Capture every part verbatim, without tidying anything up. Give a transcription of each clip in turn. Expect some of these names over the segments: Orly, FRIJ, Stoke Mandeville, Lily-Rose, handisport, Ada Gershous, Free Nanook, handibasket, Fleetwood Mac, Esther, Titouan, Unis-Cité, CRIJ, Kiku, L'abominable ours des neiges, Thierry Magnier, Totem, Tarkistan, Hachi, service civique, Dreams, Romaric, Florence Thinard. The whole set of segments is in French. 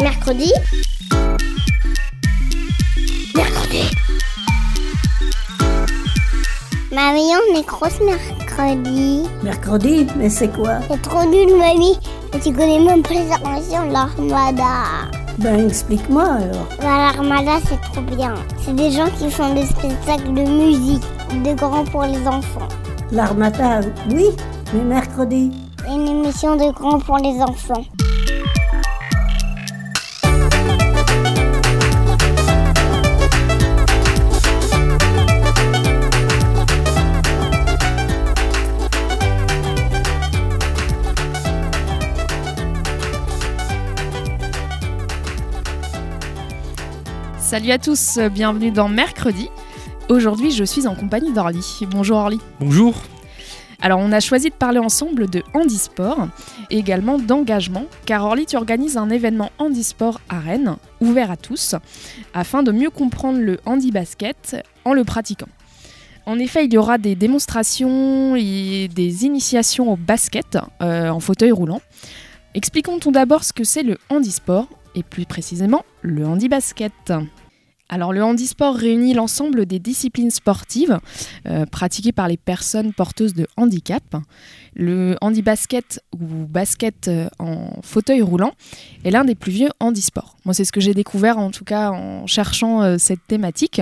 Mercredi. Mercredi. Mamie, on est grosse mercredi. Mercredi, mais c'est quoi? C'est trop nul, mamie. Et tu connais même pas les inventions de l'armada. Ben, explique-moi alors. Ben, l'armada, c'est trop bien. C'est des gens qui font des spectacles de musique, de grands pour les enfants. L'armada, oui, mais mercredi. Une émission de grands pour les enfants. Salut à tous, bienvenue dans Mercredi. Aujourd'hui, je suis en compagnie d'Orly. Bonjour Orly. Bonjour. Alors, on a choisi de parler ensemble de handisport et également d'engagement, car Orly, tu organises un événement handisport à Rennes, ouvert à tous, afin de mieux comprendre le handibasket en le pratiquant. En effet, il y aura des démonstrations et des initiations au basket euh, en fauteuil roulant. Expliquons tout d'abord ce que c'est le handisport et plus précisément le handibasket. Alors le handisport réunit l'ensemble des disciplines sportives euh, pratiquées par les personnes porteuses de handicap. Le handibasket ou basket en fauteuil roulant est l'un des plus vieux handisports. Moi c'est ce que j'ai découvert en tout cas en cherchant euh, cette thématique.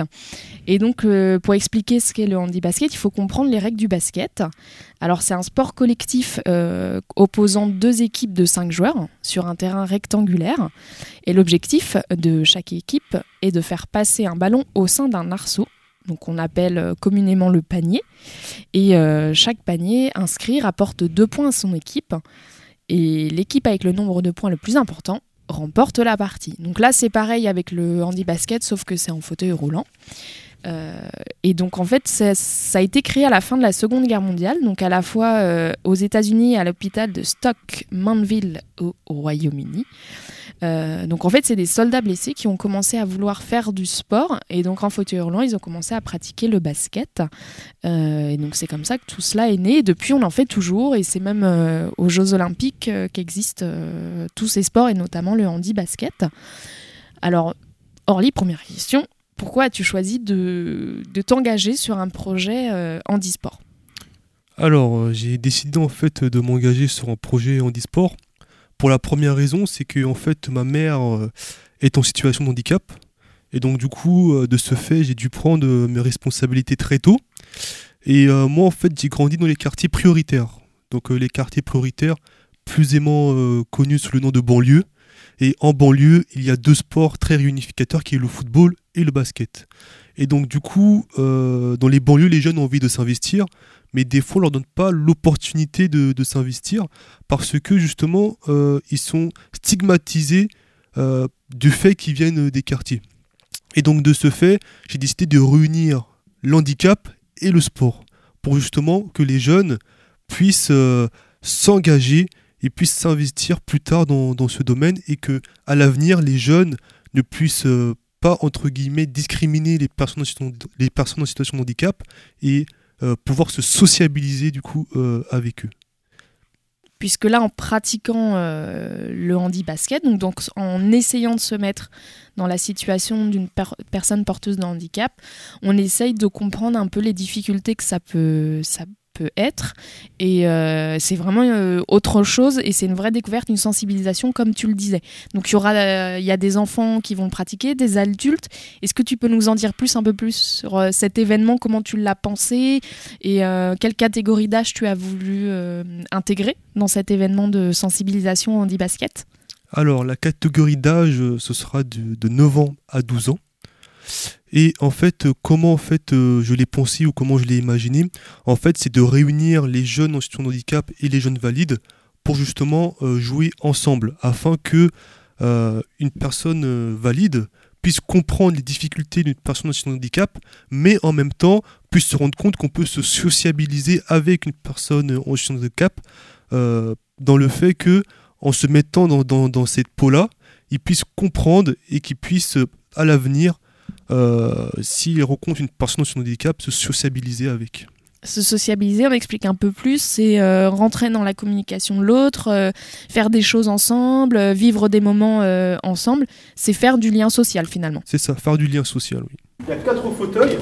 Et donc euh, pour expliquer ce qu'est le handibasket, il faut comprendre les règles du basket. Alors c'est un sport collectif euh, opposant deux équipes de cinq joueurs sur un terrain rectangulaire. Et l'objectif de chaque équipe est de faire passer un ballon au sein d'un arceau, donc on appelle communément le panier, et euh, chaque panier inscrit rapporte deux points à son équipe, et l'équipe avec le nombre de points le plus important remporte la partie. Donc là c'est pareil avec le handibasket, sauf que c'est en fauteuil roulant. Euh, et donc en fait ça, ça a été créé à la fin de la Seconde Guerre mondiale, donc à la fois euh, aux États-Unis à l'hôpital de Stoke Mandeville au, au Royaume-Uni. Euh, donc en fait c'est des soldats blessés qui ont commencé à vouloir faire du sport, et donc en fauteuil roulant ils ont commencé à pratiquer le basket, euh, et donc c'est comme ça que tout cela est né, et depuis on en fait toujours, et c'est même euh, aux Jeux Olympiques euh, qu'existent euh, tous ces sports et notamment le handi-basket. Alors Orly, première question, pourquoi as-tu choisi de, de t'engager sur un projet euh, handisport? Alors, euh, j'ai décidé en fait de m'engager sur un projet handisport. Pour la première raison, c'est que en fait, ma mère euh, est en situation de handicap. Et donc du coup, euh, de ce fait, j'ai dû prendre euh, mes responsabilités très tôt. Et euh, moi, en fait, j'ai grandi dans les quartiers prioritaires. Donc euh, les quartiers prioritaires, plus aisément euh, connus sous le nom de banlieue. Et en banlieue, il y a deux sports très réunificateurs qui est le football et le basket. Et donc du coup, euh, dans les banlieues, les jeunes ont envie de s'investir, mais des fois, on ne leur donne pas l'opportunité de, de s'investir parce que justement, euh, ils sont stigmatisés euh, du fait qu'ils viennent des quartiers. Et donc de ce fait, j'ai décidé de réunir l'handicap et le sport pour justement que les jeunes puissent euh, s'engager et puissent s'investir plus tard dans, dans ce domaine, et que à l'avenir les jeunes ne puissent euh, pas entre guillemets discriminer les personnes en, les personnes en situation de handicap et euh, pouvoir se sociabiliser du coup euh, avec eux. Puisque là, en pratiquant euh, le handi-basket, donc, donc en essayant de se mettre dans la situation d'une per- personne porteuse de handicap, on essaye de comprendre un peu les difficultés que ça peut ça peut être, et euh, c'est vraiment euh, autre chose, et c'est une vraie découverte, une sensibilisation comme tu le disais. Donc il y aura euh, y a des enfants qui vont le pratiquer, des adultes. Est-ce que tu peux nous en dire plus, un peu plus sur euh, cet événement, comment tu l'as pensé et euh, quelle catégorie d'âge tu as voulu euh, intégrer dans cet événement de sensibilisation handi-basket? Alors la catégorie d'âge, ce sera de, de neuf ans à douze ans. Et en fait, comment en fait, euh, je l'ai pensé ou comment je l'ai imaginé, en fait, c'est de réunir les jeunes en situation de handicap et les jeunes valides pour justement euh, jouer ensemble, afin que euh, une personne euh, valide puisse comprendre les difficultés d'une personne en situation de handicap, mais en même temps puisse se rendre compte qu'on peut se sociabiliser avec une personne en situation de handicap euh, dans le fait que, en se mettant dans, dans, dans cette peau-là, ils puissent comprendre et qu'ils puissent, à l'avenir, Euh, s'il rencontre une personne en handicap, se sociabiliser avec. se sociabiliser, on explique un peu plus, c'est euh, rentrer dans la communication de l'autre, euh, faire des choses ensemble, euh, vivre des moments euh, ensemble, c'est faire du lien social finalement. C'est ça, faire du lien social, oui. Il y a quatre fauteuils,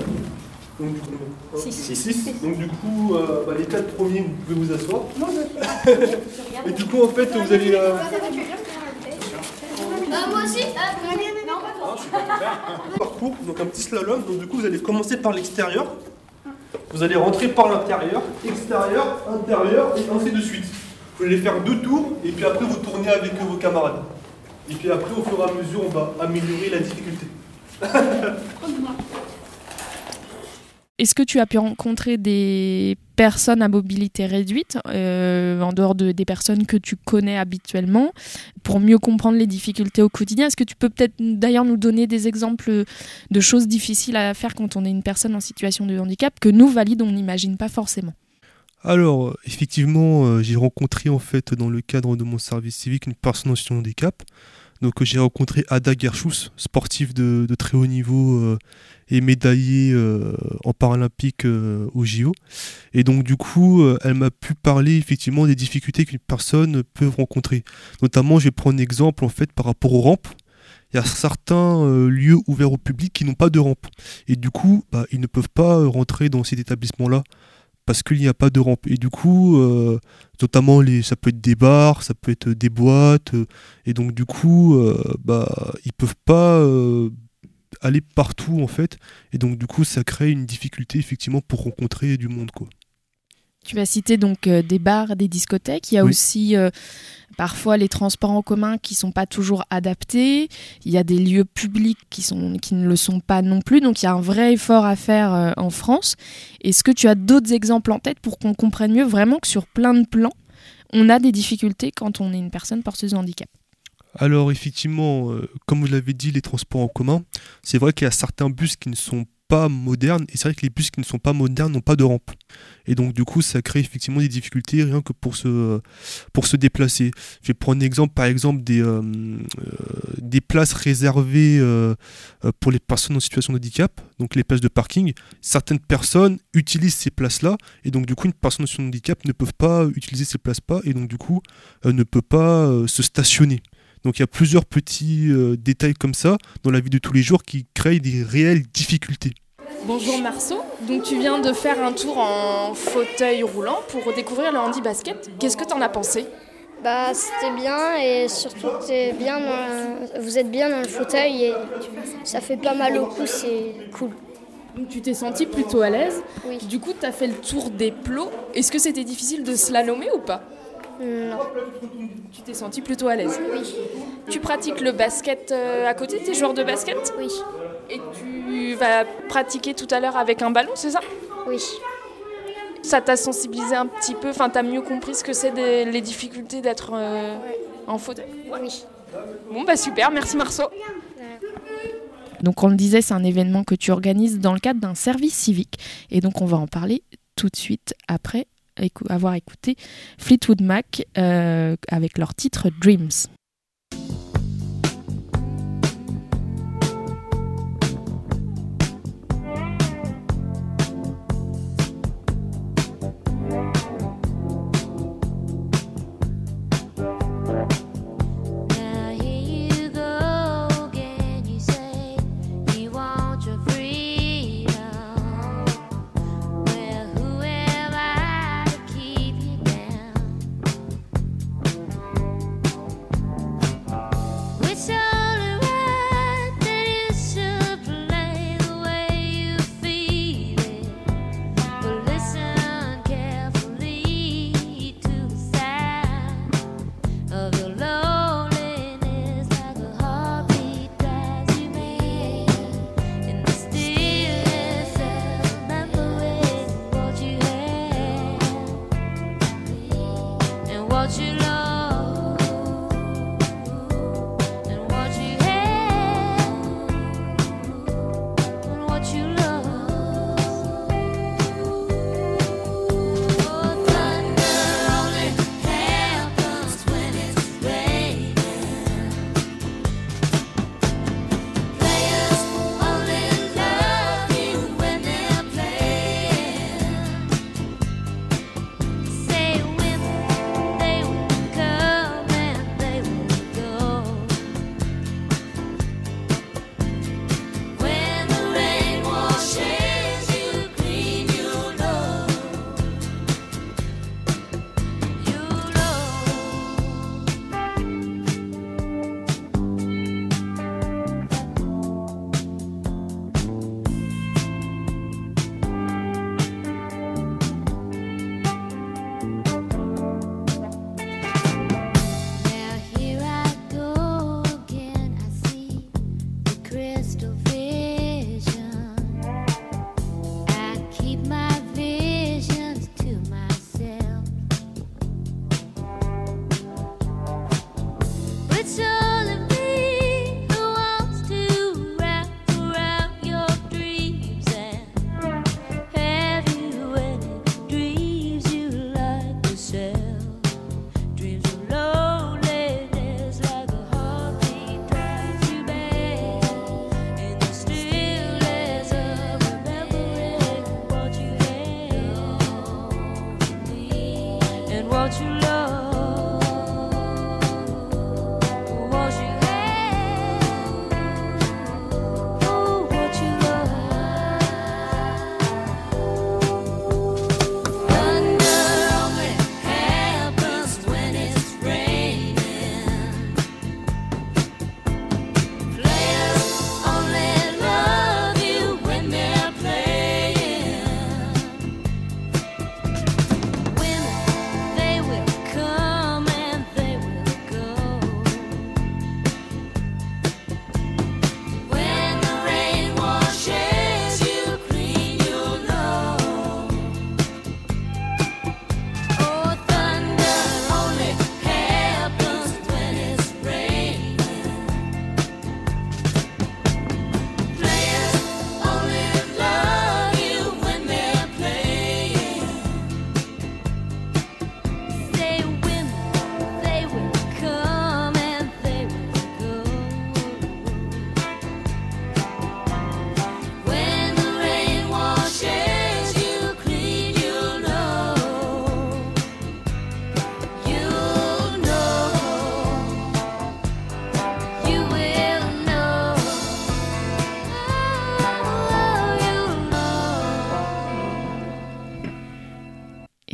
donc du coup, six. Six. Six. Donc du coup, euh, bah, les quatre premiers, vous pouvez vous asseoir. Non, je... Et du coup, en fait, vous allez... Euh... Euh, moi aussi, euh, non, pas toi. Parcours, donc un petit slalom, donc du coup, vous allez commencer par l'extérieur. Vous allez rentrer par l'intérieur, extérieur, intérieur, et ainsi de suite. Vous allez faire deux tours, et puis après vous tournez avec vos camarades. Et puis après, au fur et à mesure, on va améliorer la difficulté. Est-ce que tu as pu rencontrer des personnes à mobilité réduite, euh, en dehors de, des personnes que tu connais habituellement, pour mieux comprendre les difficultés au quotidien? Est-ce que tu peux peut-être d'ailleurs nous donner des exemples de choses difficiles à faire quand on est une personne en situation de handicap que nous, valides, on n'imagine pas forcément? Alors, effectivement, euh, j'ai rencontré en fait dans le cadre de mon service civique une personne en situation de handicap. Donc j'ai rencontré Ada Gershous, sportive de, de très haut niveau euh, et médaillée euh, en paralympique euh, au J O. Et donc du coup, euh, elle m'a pu parler effectivement des difficultés qu'une personne peut rencontrer. Notamment, je vais prendre un exemple en fait par rapport aux rampes. Il y a certains euh, lieux ouverts au public qui n'ont pas de rampe. Et du coup, bah, ils ne peuvent pas rentrer dans ces établissements-là parce qu'il n'y a pas de rampe. Et du coup, euh, notamment, les, ça peut être des bars, ça peut être des boîtes, euh, et donc du coup, euh, bah, ils peuvent pas euh, aller partout, en fait, et donc du coup, ça crée une difficulté, effectivement, pour rencontrer du monde, quoi. Tu as cité donc euh, des bars, des discothèques, il y a oui. aussi... Euh... Parfois, les transports en commun qui ne sont pas toujours adaptés. Il y a des lieux publics qui, sont, qui ne le sont pas non plus. Donc, il y a un vrai effort à faire euh, en France. Est-ce que tu as d'autres exemples en tête pour qu'on comprenne mieux vraiment que sur plein de plans, on a des difficultés quand on est une personne porteuse de handicap ? Alors, effectivement, euh, comme vous l'avez dit, les transports en commun, c'est vrai qu'il y a certains bus qui ne sont pas modernes. Et c'est vrai que les bus qui ne sont pas modernes n'ont pas de rampe. Et donc du coup ça crée effectivement des difficultés rien que pour se, pour se déplacer. Je vais prendre un exemple par exemple des, euh, des places réservées euh, pour les personnes en situation de handicap, donc les places de parking. Certaines personnes utilisent ces places-là et donc du coup une personne en situation de handicap ne peut pas utiliser ces places-là et donc du coup euh, ne peut pas euh, se stationner. Donc il y a plusieurs petits euh, détails comme ça dans la vie de tous les jours qui créent des réelles difficultés. Bonjour Marceau, donc tu viens de faire un tour en fauteuil roulant pour découvrir le handi-basket. Qu'est-ce que t'en as pensé ? Bah c'était bien et surtout t'es bien dans... vous êtes bien dans le fauteuil et ça fait pas mal au cou, c'est cool. Donc tu t'es sentie plutôt à l'aise. Oui. Du coup t'as fait le tour des plots. Est-ce que c'était difficile de slalomer ou pas ? Non. Tu t'es sentie plutôt à l'aise ? Oui. Tu pratiques le basket à côté, t'es joueur de basket ? Oui. Et tu vas pratiquer tout à l'heure avec un ballon, c'est ça ? Oui. Ça t'a sensibilisé un petit peu, enfin t'as mieux compris ce que c'est des, les difficultés d'être euh, ouais. en fauteuil ? Ouais. Oui. Bon bah super, merci Marceau. Donc on le disait, c'est un événement que tu organises dans le cadre d'un service civique. Et donc on va en parler tout de suite après écou- avoir écouté Fleetwood Mac euh, avec leur titre « Dreams ».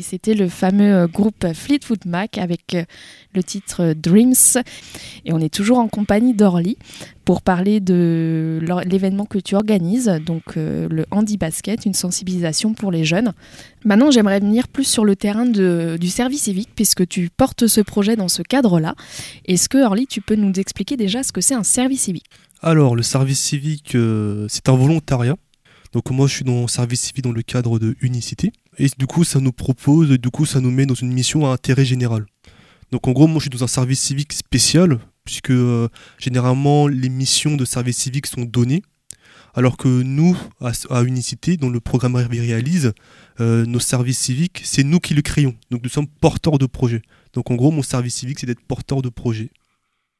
et c'était le fameux groupe Fleetwood Mac avec le titre Dreams. Et on est toujours en compagnie d'Orly pour parler de l'événement que tu organises, donc le Handi Basket, une sensibilisation pour les jeunes. Maintenant, j'aimerais venir plus sur le terrain de, du service civique, puisque tu portes ce projet dans ce cadre-là. Est-ce que, Orly, tu peux nous expliquer déjà ce que c'est un service civique ? Alors, le service civique, euh, c'est un volontariat. Donc moi, je suis dans le service civique dans le cadre de Unis-Cité. Et du coup, ça nous propose, du coup, ça nous met dans une mission à intérêt général. Donc en gros, moi, je suis dans un service civique spécial, puisque euh, généralement, les missions de service civique sont données. Alors que nous, à, à Unis-Cité, dans le programme Réalise, euh, nos services civiques, c'est nous qui le créons. Donc nous sommes porteurs de projets. Donc en gros, mon service civique, c'est d'être porteur de projets.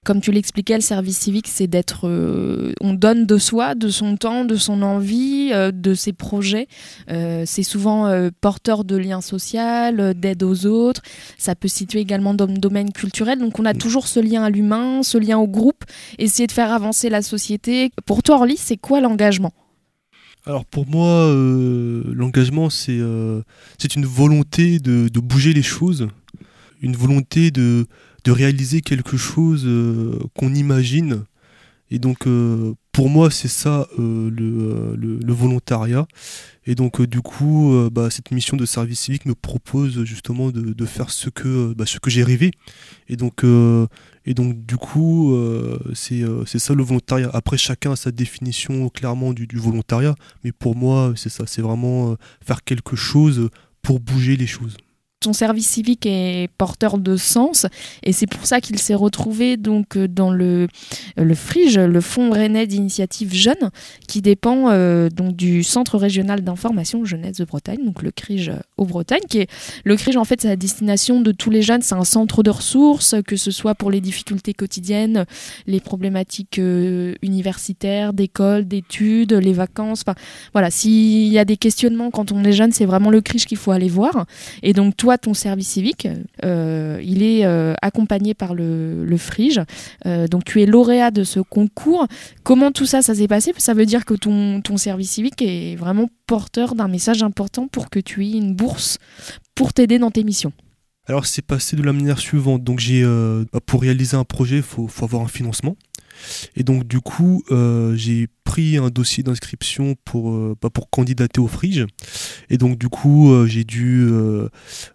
Comme tu l'expliquais, le service civique, c'est d'être... Euh, on donne de soi, de son temps, de son envie, euh, de ses projets. Euh, c'est souvent euh, porteur de liens sociaux, euh, d'aide aux autres. Ça peut se situer également dans le domaine culturel. Donc on a toujours ce lien à l'humain, ce lien au groupe, essayer de faire avancer la société. Pour toi, Orly, c'est quoi l'engagement ? Alors pour moi, euh, l'engagement, c'est, euh, c'est une volonté de, de bouger les choses, une volonté de... de réaliser quelque chose euh, qu'on imagine. Et donc, euh, pour moi, c'est ça euh, le, le, le volontariat. Et donc, euh, du coup, euh, bah, cette mission de service civique me propose justement de, de faire ce que, bah, ce que j'ai rêvé. Et donc, euh, et donc du coup, euh, c'est, euh, c'est ça le volontariat. Après, chacun a sa définition clairement du, du volontariat. Mais pour moi, c'est ça. C'est vraiment euh, faire quelque chose pour bouger les choses. Ton service civique est porteur de sens et c'est pour ça qu'il s'est retrouvé donc dans le, le FRIJ, le Fonds Rennais d'Initiative Jeunes, qui dépend euh, donc du Centre Régional d'Information Jeunesse de Bretagne, donc le CRIJ au Bretagne. Qui est, le CRIJ, en fait, c'est la destination de tous les jeunes, c'est un centre de ressources, que ce soit pour les difficultés quotidiennes, les problématiques euh, universitaires, d'école, d'études, les vacances. Enfin, voilà, s'il y a des questionnements quand on est jeune, c'est vraiment le CRIJ qu'il faut aller voir. Et donc, toi, ton service civique, euh, il est euh, accompagné par le, le FRIJ. Euh, donc, tu es lauréat de ce concours. Comment tout ça, ça s'est passé ? Ça veut dire que ton, ton service civique est vraiment porteur d'un message important pour que tu aies une bourse pour t'aider dans tes missions. Alors, c'est passé de la manière suivante. Donc, j'ai, euh, pour réaliser un projet, il faut, faut avoir un financement. Et donc, du coup, euh, j'ai pris un dossier d'inscription pour, euh, bah, pour candidater au FRIJ. Et donc, du coup, euh, j'ai dû euh,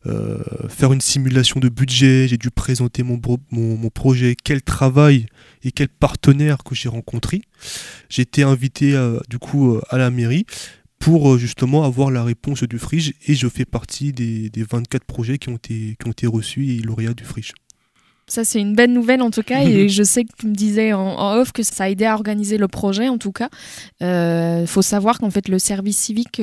euh, faire une simulation de budget, j'ai dû présenter mon, bro- mon, mon projet, quel travail et quel partenaire que j'ai rencontré. J'ai été invité, euh, du coup, euh, à la mairie pour euh, justement avoir la réponse du FRIJ. Et je fais partie des, des vingt-quatre projets qui ont été, qui ont été reçus et lauréats du FRIJ. Ça, c'est une belle nouvelle en tout cas, et je sais que tu me disais en, en off que ça a aidé à organiser le projet en tout cas. Il euh, faut savoir qu'en fait le service civique,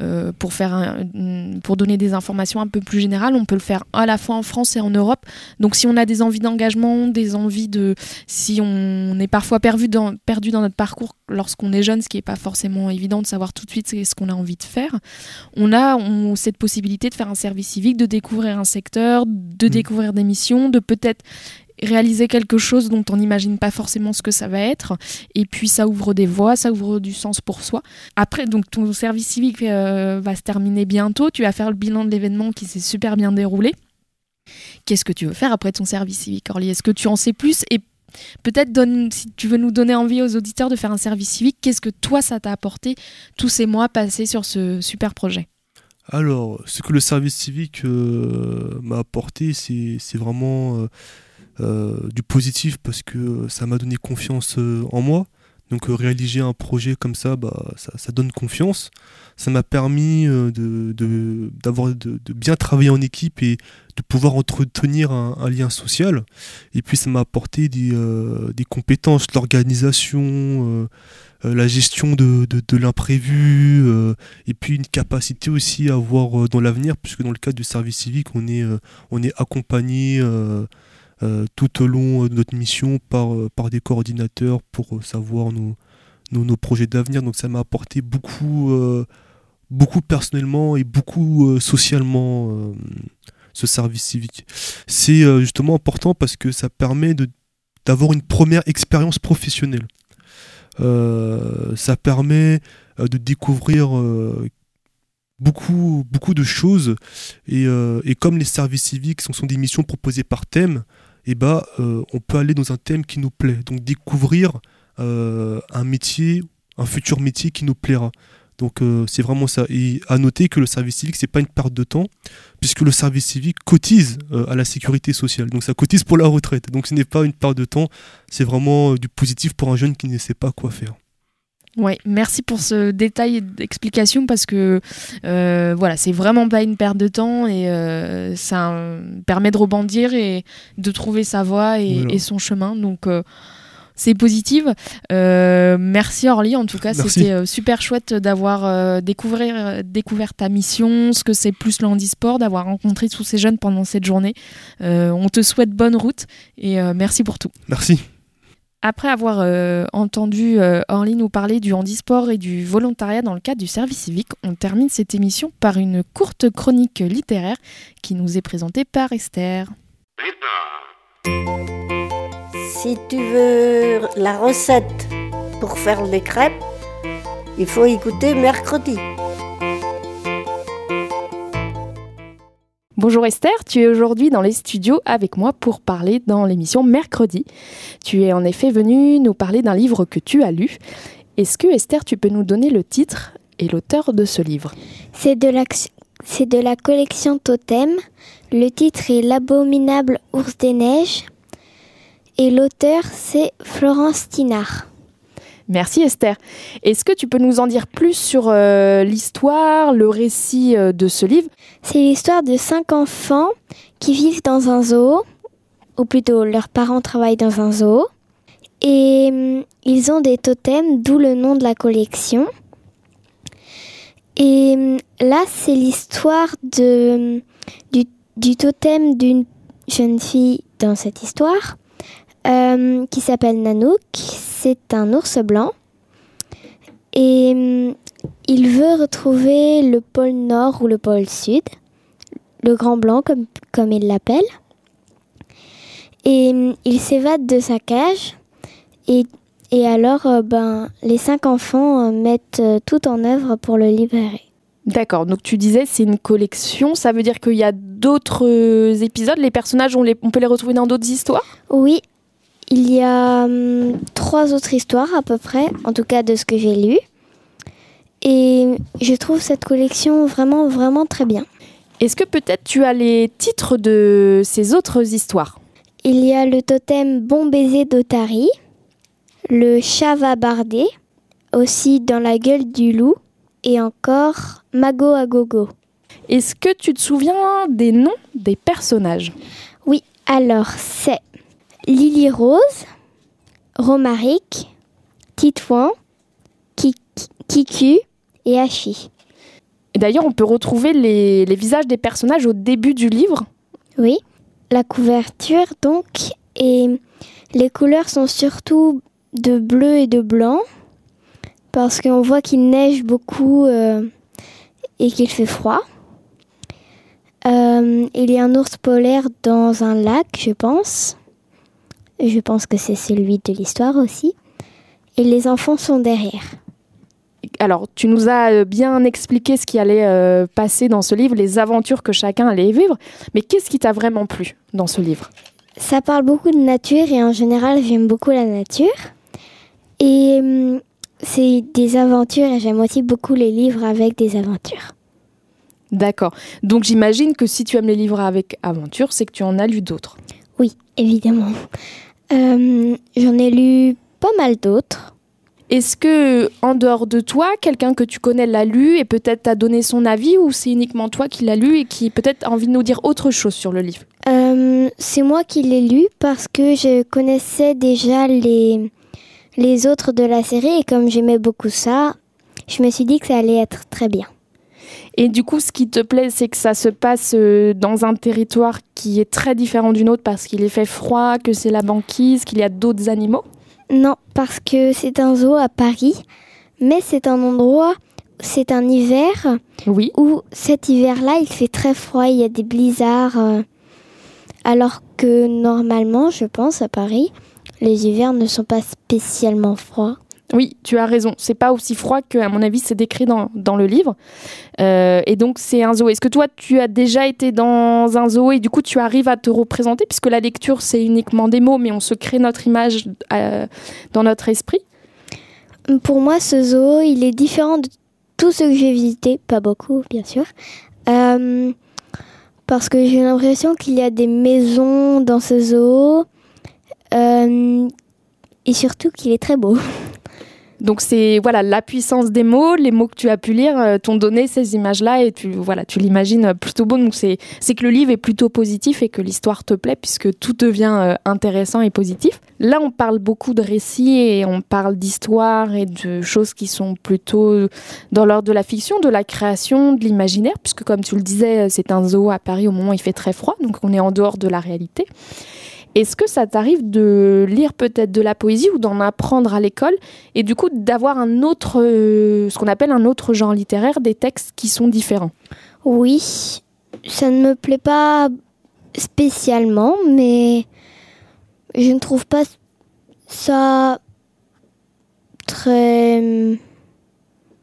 euh, pour, faire un, pour donner des informations un peu plus générales, on peut le faire à la fois en France et en Europe. Donc si on a des envies d'engagement, des envies de... Si on est parfois perdu dans, perdu dans notre parcours lorsqu'on est jeune, ce qui n'est pas forcément évident de savoir tout de suite ce qu'on a envie de faire, on a on, cette possibilité de faire un service civique, de découvrir un secteur, de mmh. découvrir des missions, de peut-être réaliser quelque chose dont on n'imagine pas forcément ce que ça va être, et puis ça ouvre des voies, ça ouvre du sens pour soi. Après, donc ton service civique euh, va se terminer bientôt, tu vas faire le bilan de l'événement qui s'est super bien déroulé. Qu'est-ce que tu veux faire après ton service civique, Orly ? Est-ce que tu en sais plus ? Et peut-être donne, si tu veux nous donner envie aux auditeurs de faire un service civique, qu'est-ce que toi ça t'a apporté tous ces mois passés sur ce super projet ? Alors, ce que le service civique euh, m'a apporté, c'est, c'est vraiment euh, euh, du positif parce que ça m'a donné confiance euh, en moi. Donc euh, réaliser un projet comme ça, bah, ça, ça donne confiance. Ça m'a permis euh, de, de, d'avoir, de, de bien travailler en équipe et de pouvoir entretenir un, un lien social. Et puis ça m'a apporté des, euh, des compétences, l'organisation, euh, euh, la gestion de, de, de l'imprévu, euh, et puis une capacité aussi à avoir euh, dans l'avenir, puisque dans le cadre du service civique, on est, euh, on est accompagné euh, Euh, tout au long de notre mission par, euh, par des coordinateurs pour euh, savoir nos, nos, nos projets d'avenir. Donc ça m'a apporté beaucoup, euh, beaucoup personnellement et beaucoup euh, socialement euh, ce service civique. C'est euh, justement important parce que ça permet de, d'avoir une première expérience professionnelle. Euh, ça permet euh, de découvrir euh, beaucoup, beaucoup de choses. Et, euh, et comme les services civiques sont, sont des missions proposées par thème, et bah, euh, on peut aller dans un thème qui nous plaît. Donc découvrir euh, un métier, un futur métier qui nous plaira. Donc euh, c'est vraiment ça. Et à noter que le service civique, c'est pas une perte de temps, puisque le service civique cotise euh, à la sécurité sociale. Donc ça cotise pour la retraite. Donc ce n'est pas une perte de temps, c'est vraiment du positif pour un jeune qui ne sait pas quoi faire. Ouais, merci pour ce détail d'explication parce que euh, voilà, c'est vraiment pas une perte de temps et euh, ça euh, permet de rebondir et de trouver sa voie et, voilà. et son chemin. Donc euh, c'est positif. Euh, merci Orly, en tout cas, merci. C'était euh, super chouette d'avoir euh, découvrir, euh, découvert ta mission, ce que c'est plus l'handisport, d'avoir rencontré tous ces jeunes pendant cette journée. Euh, on te souhaite bonne route et euh, merci pour tout. Merci. Après avoir euh, entendu euh, Orly nous parler du handisport et du volontariat dans le cadre du service civique, on termine cette émission par une courte chronique littéraire qui nous est présentée par Esther. Si tu veux la recette pour faire des crêpes, il faut écouter mercredi. Bonjour Esther, tu es aujourd'hui dans les studios avec moi pour parler dans l'émission Mercredi. Tu es en effet venue nous parler d'un livre que tu as lu. Est-ce que Esther, tu peux nous donner le titre et l'auteur de ce livre ? C'est de la, c'est de la collection Totem. Le titre est L'abominable ours des neiges et l'auteur c'est Florence Thinard. Merci Esther. Est-ce que tu peux nous en dire plus sur euh, l'histoire, le récit euh, de ce livre ? C'est l'histoire de cinq enfants qui vivent dans un zoo, ou plutôt leurs parents travaillent dans un zoo, et euh, ils ont des totems, d'où le nom de la collection. Et euh, là, c'est l'histoire de, du, du totem d'une jeune fille dans cette histoire, euh, qui s'appelle Nanook. C'est un ours blanc et hum, il veut retrouver le pôle nord ou le pôle sud, le grand blanc comme, comme il l'appelle. Et hum, il s'évade de sa cage et, et alors euh, ben, les cinq enfants euh, mettent euh, tout en œuvre pour le libérer. D'accord, donc tu disais c'est une collection, ça veut dire qu'il y a d'autres épisodes, les personnages on, les, on peut les retrouver dans d'autres histoires ? Oui. Il y a hum, trois autres histoires à peu près, en tout cas de ce que j'ai lu. Et je trouve cette collection vraiment, vraiment très bien. Est-ce que peut-être tu as les titres de ces autres histoires ? Il y a le totem Bon baiser d'Otari, le chat va barder, aussi Dans la gueule du loup, et encore Mago à gogo. Est-ce que tu te souviens des noms des personnages ? Oui, alors c'est... Lily-Rose, Romaric, Titouan, Kiku et Hachi. Et d'ailleurs, on peut retrouver les, les visages des personnages au début du livre. Oui, la couverture donc, et les couleurs sont surtout de bleu et de blanc, parce qu'on voit qu'il neige beaucoup euh, et qu'il fait froid. Euh, il y a un ours polaire dans un lac, je pense. Je pense que c'est celui de l'histoire aussi. Et les enfants sont derrière. Alors, tu nous as bien expliqué ce qui allait euh, passer dans ce livre, les aventures que chacun allait vivre. Mais qu'est-ce qui t'a vraiment plu dans ce livre ? Ça parle beaucoup de nature et en général, j'aime beaucoup la nature. Et hum, c'est des aventures et j'aime aussi beaucoup les livres avec des aventures. D'accord. Donc, j'imagine que si tu aimes les livres avec aventures, c'est que tu en as lu d'autres. Oui, évidemment. Euh, j'en ai lu pas mal d'autres. Est-ce que, en dehors de toi, quelqu'un que tu connais l'a lu et peut-être t'a donné son avis ou c'est uniquement toi qui l'as lu et qui peut-être a envie de nous dire autre chose sur le livre ? euh, C'est moi qui l'ai lu parce que je connaissais déjà les, les autres de la série et comme j'aimais beaucoup ça, je me suis dit que ça allait être très bien. Et du coup, ce qui te plaît, c'est que ça se passe dans un territoire qui est très différent d'une autre parce qu'il fait froid, que c'est la banquise, qu'il y a d'autres animaux ? Non, parce que c'est un zoo à Paris, mais c'est un endroit, c'est un hiver, oui. Où cet hiver-là, il fait très froid, il y a des blizzards, euh, alors que normalement, je pense, à Paris, les hivers ne sont pas spécialement froids. Oui, tu as raison. C'est pas aussi froid que, à mon avis, c'est décrit dans, dans le livre. Euh, et donc, c'est un zoo. Est-ce que toi, tu as déjà été dans un zoo et du coup, tu arrives à te représenter, puisque la lecture, c'est uniquement des mots, mais on se crée notre image euh, dans notre esprit? Pour moi, ce zoo, il est différent de tout ce que j'ai visité. Pas beaucoup, bien sûr. Euh, parce que j'ai l'impression qu'il y a des maisons dans ce zoo. Euh, et surtout qu'il est très beau. Donc c'est voilà la puissance des mots, les mots que tu as pu lire euh, t'ont donné ces images-là et tu voilà tu l'imagines plutôt beau. Donc c'est c'est que le livre est plutôt positif et que l'histoire te plaît puisque tout devient euh, intéressant et positif. Là on parle beaucoup de récits et on parle d'histoire et de choses qui sont plutôt dans l'ordre de la fiction, de la création, de l'imaginaire puisque comme tu le disais c'est un zoo à Paris au moment où il fait très froid donc on est en dehors de la réalité. Est-ce que ça t'arrive de lire peut-être de la poésie ou d'en apprendre à l'école et du coup d'avoir un autre, euh, ce qu'on appelle un autre genre littéraire, des textes qui sont différents? Oui, ça ne me plaît pas spécialement, mais je ne trouve pas ça très...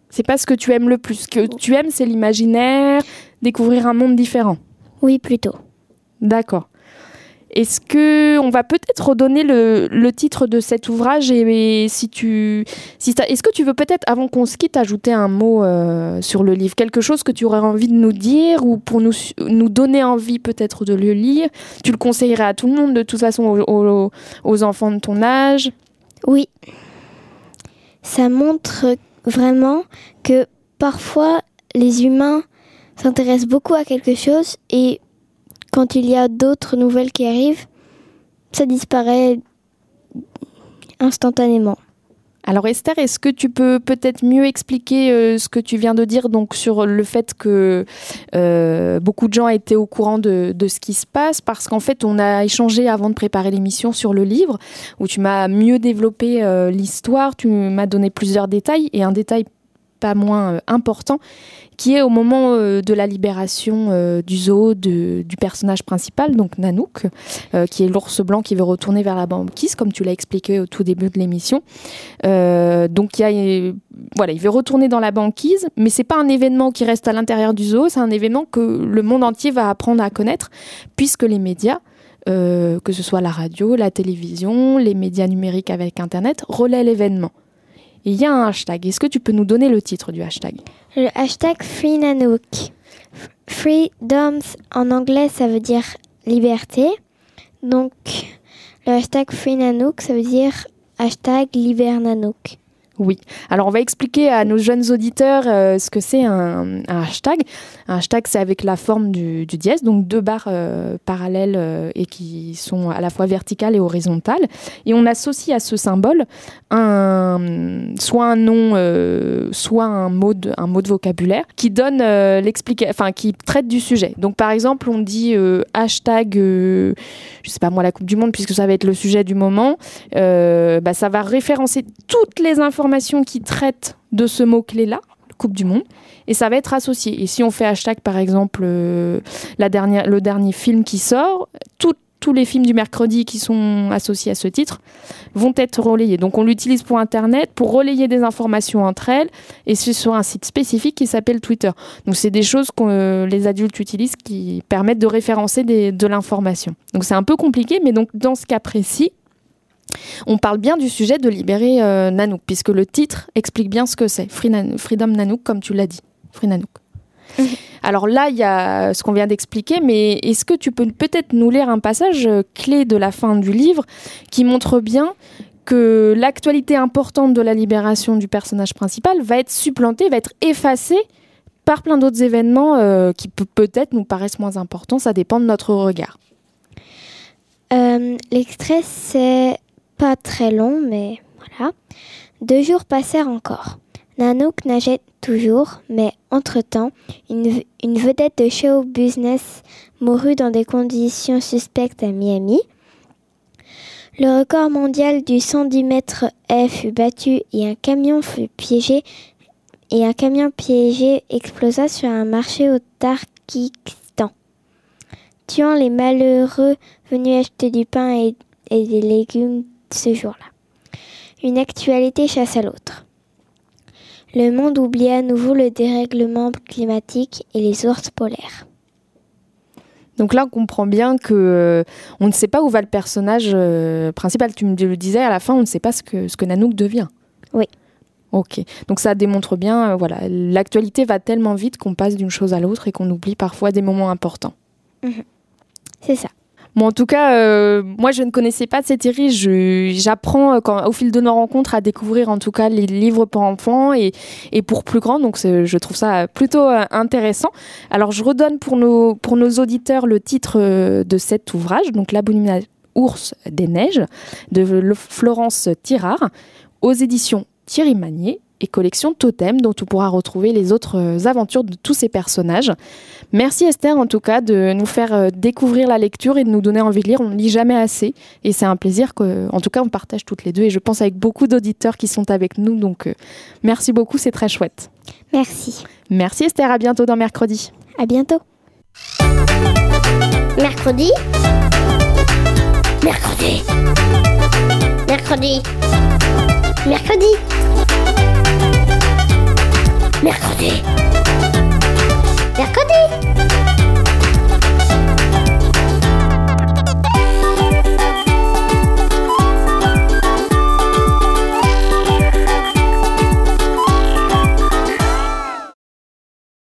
C'est pas ce que tu aimes le plus. Ce que tu aimes, c'est l'imaginaire, découvrir un monde différent. Oui, plutôt. D'accord. Est-ce que on va peut-être redonner le, le titre de cet ouvrage et, et si tu, si est-ce que tu veux peut-être avant qu'on se quitte ajouter un mot euh, sur le livre, quelque chose que tu aurais envie de nous dire ou pour nous nous donner envie peut-être de le lire. Tu le conseillerais à tout le monde de toute façon aux, aux, aux enfants de ton âge. Oui, ça montre vraiment que parfois les humains s'intéressent beaucoup à quelque chose et quand il y a d'autres nouvelles qui arrivent, ça disparaît instantanément. Alors Esther, est-ce que tu peux peut-être mieux expliquer euh, ce que tu viens de dire donc, sur le fait que euh, beaucoup de gens étaient au courant de, de ce qui se passe? Parce qu'en fait, on a échangé avant de préparer l'émission sur le livre, où tu m'as mieux développé euh, l'histoire, tu m'as donné plusieurs détails, et un détail pas moins important, qui est au moment euh, de la libération euh, du zoo de, du personnage principal, donc Nanook, euh, qui est l'ours blanc qui veut retourner vers la banquise, comme tu l'as expliqué au tout début de l'émission. Euh, donc il y a, euh, voilà, il veut retourner dans la banquise, mais c'est pas un événement qui reste à l'intérieur du zoo, c'est un événement que le monde entier va apprendre à connaître, puisque les médias, euh, que ce soit la radio, la télévision, les médias numériques avec Internet, relaient l'événement. Il y a un hashtag. Est-ce que tu peux nous donner le titre du hashtag? Le hashtag Free Nanook. Freedoms, en anglais, ça veut dire liberté. Donc, le hashtag Free Nanook, ça veut dire hashtag Libère Nanook. Oui. Alors, on va expliquer à nos jeunes auditeurs euh, ce que c'est un, un hashtag. Un hashtag, c'est avec la forme du, du dièse, donc deux barres euh, parallèles euh, et qui sont à la fois verticales et horizontales. Et on associe à ce symbole un, soit un nom, euh, soit un mot, de, un mot de vocabulaire qui donne euh, l'explica- enfin, qui traite du sujet. Donc, par exemple, on dit euh, hashtag, euh, je sais pas moi, la Coupe du Monde, puisque ça va être le sujet du moment. Euh, bah, ça va référencer toutes les informations qui traite de ce mot-clé-là, Coupe du Monde, et ça va être associé. Et si on fait hashtag, par exemple, euh, la dernière, le dernier film qui sort, tout, tous les films du mercredi qui sont associés à ce titre vont être relayés. Donc on l'utilise pour Internet, pour relayer des informations entre elles, et c'est sur un site spécifique qui s'appelle Twitter. Donc c'est des choses que euh, les adultes utilisent qui permettent de référencer des, de l'information. Donc c'est un peu compliqué, mais donc dans ce cas précis, on parle bien du sujet de libérer euh, Nanook, puisque le titre explique bien ce que c'est. Free Nan- Freedom Nanook, comme tu l'as dit. Free Nanook. Mmh. Alors là, il y a ce qu'on vient d'expliquer, mais est-ce que tu peux peut-être nous lire un passage euh, clé de la fin du livre qui montre bien que l'actualité importante de la libération du personnage principal va être supplantée, va être effacée par plein d'autres événements euh, qui p- peut-être nous paraissent moins importants, ça dépend de notre regard. Euh, l'extrait, c'est... Pas très long, mais voilà. Deux jours passèrent encore. Nanook nageait toujours, mais entre-temps, une, une vedette de show business mourut dans des conditions suspectes à Miami. Le record mondial du cent dix mètres haies fut battu et un camion fut piégé et un camion piégé explosa sur un marché au Tarkistan, tuant les malheureux venus acheter du pain et, et des légumes. Ce jour-là, Une actualité chasse à l'autre. Le monde oublie à nouveau le dérèglement climatique et les ours polaires. Donc là, on comprend bien que euh, on ne sait pas où va le personnage euh, principal. Tu me le disais à la fin, on ne sait pas ce que, ce que Nanook devient. Oui. Ok. Donc ça démontre bien, euh, voilà, l'actualité va tellement vite qu'on passe d'une chose à l'autre et qu'on oublie parfois des moments importants. Mmh. C'est ça. Bon, en tout cas, euh, moi, je ne connaissais pas cette série. Je, j'apprends euh, quand, au fil de nos rencontres à découvrir, en tout cas, les livres pour enfants et, et pour plus grands. Donc, je trouve ça plutôt euh, intéressant. Alors, je redonne pour nos, pour nos auditeurs le titre euh, de cet ouvrage. Donc, L'abominable ours des neiges de Florence Thinard aux éditions Thierry Magnier et collection Totem, dont on pourra retrouver les autres aventures de tous ces personnages. Merci Esther en tout cas de nous faire découvrir la lecture et de nous donner envie de lire. On ne lit jamais assez et c'est un plaisir qu'en tout cas on partage toutes les deux et je pense avec beaucoup d'auditeurs qui sont avec nous. Donc euh, merci beaucoup, c'est très chouette. Merci. Merci Esther, à bientôt dans Mercredi. À bientôt. Mercredi. Mercredi. Mercredi. Mercredi. Mercredi.